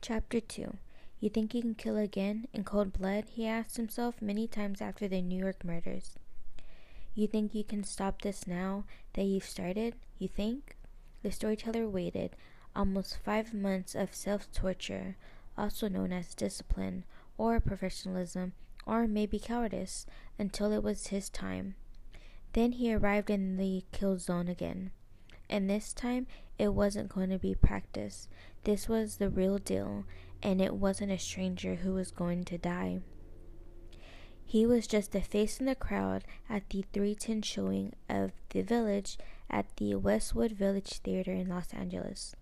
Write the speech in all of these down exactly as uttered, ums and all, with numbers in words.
Chapter two. You think you can kill again, in cold blood? He asked himself many times after the New York murders. You think you can stop this now that you've started? You think? The storyteller waited almost five months of self-torture, also known as discipline, or professionalism, or maybe cowardice, until it was his time. Then he arrived in the kill zone again. And this time, it wasn't going to be practice. This was the real deal, and it wasn't a stranger who was going to die. He was just a face in the crowd at the three ten showing of The Village at the Westwood Village Theater in Los Angeles.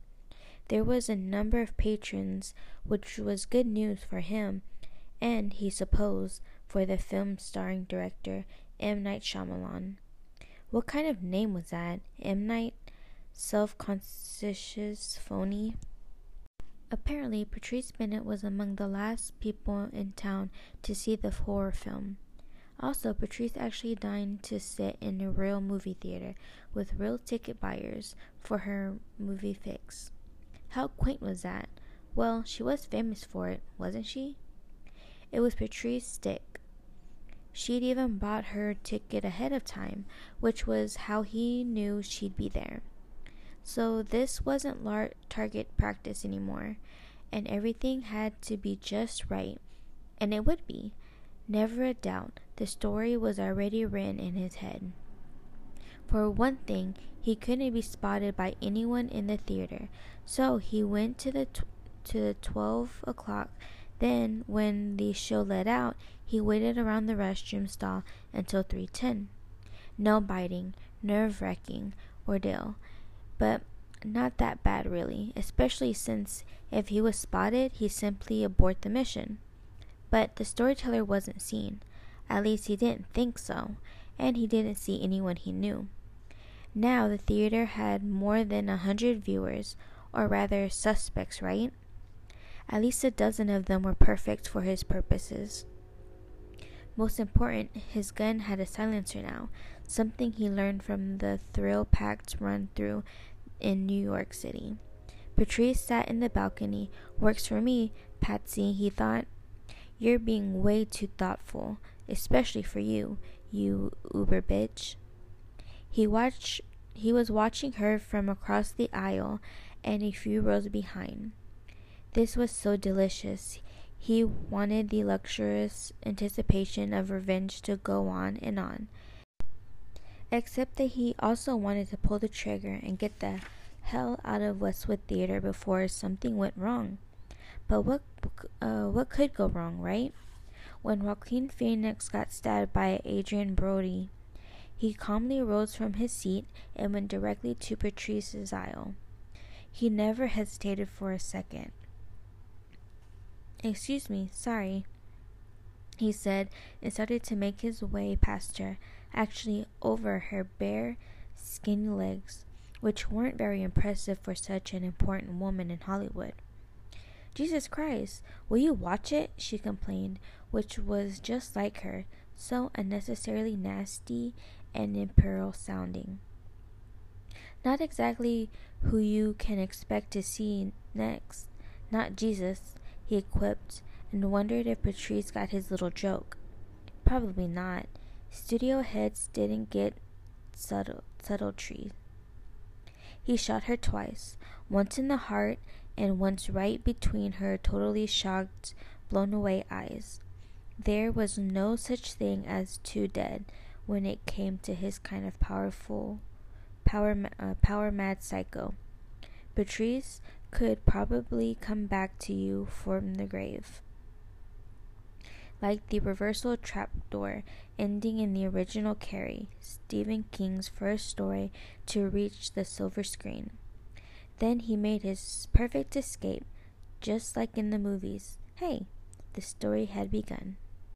There was a number of patrons, which was good news for him, and, he supposed, for the film's starring director, M. Night Shyamalan. What kind of name was that? M. Night? Self-conscious phony? Apparently, Patrice Bennett was among the last people in town to see the horror film. Also, Patrice actually dined to sit in a real movie theater with real ticket buyers for her movie fix. How quaint was that? Well, she was famous for it, wasn't she? It was Patrice Stick. She'd even bought her ticket ahead of time, which was how he knew she'd be there. So this wasn't lar- target practice anymore, and everything had to be just right, and it would be. Never a doubt, the story was already written in his head. For one thing, he couldn't be spotted by anyone in the theater, so he went to the, t- to the twelve o'clock. Then, when the show let out, he waited around the restroom stall until three ten. No biting, nerve-wracking ordeal. But not that bad, really, especially since if he was spotted, he simply aborted the mission. But the storyteller wasn't seen. At least he didn't think so, and he didn't see anyone he knew. Now the theater had more than a hundred viewers, or rather suspects, right? At least a dozen of them were perfect for his purposes. Most important, his gun had a silencer now, something he learned from the thrill-packed run-through in New York City. Patrice sat in the balcony. Works for me, Patsy, he thought. You're being way too thoughtful, especially for you, you uber bitch. He watched. He was watching her from across the aisle and a few rows behind. This was so delicious. He wanted the luxurious anticipation of revenge to go on and on. Except that he also wanted to pull the trigger and get the hell out of Westwood Theater before something went wrong. But what uh, what could go wrong, right? When Joaquin Phoenix got stabbed by Adrian Brody, he calmly rose from his seat and went directly to Patrice's aisle. He never hesitated for a second. Excuse me, sorry, he said, and started to make his way past her, actually over her bare, skinny legs, which weren't very impressive for such an important woman in Hollywood. Jesus Christ, will you watch it? She complained, which was just like her, so unnecessarily nasty and imperial sounding. Not exactly who you can expect to see next, not Jesus, he quipped, and wondered if Patrice got his little joke. Probably not. Studio heads didn't get subtle subtlety. He shot her twice, once in the heart and once right between her totally shocked, blown-away eyes. There was no such thing as too dead when it came to his kind of powerful, power, uh, power-mad psycho. Patrice could probably come back to you from the grave, like the reversal trapdoor ending in the original Carrie, Stephen King's first story to reach the silver screen. Then he made his perfect escape, just like in the movies. Hey, the story had begun.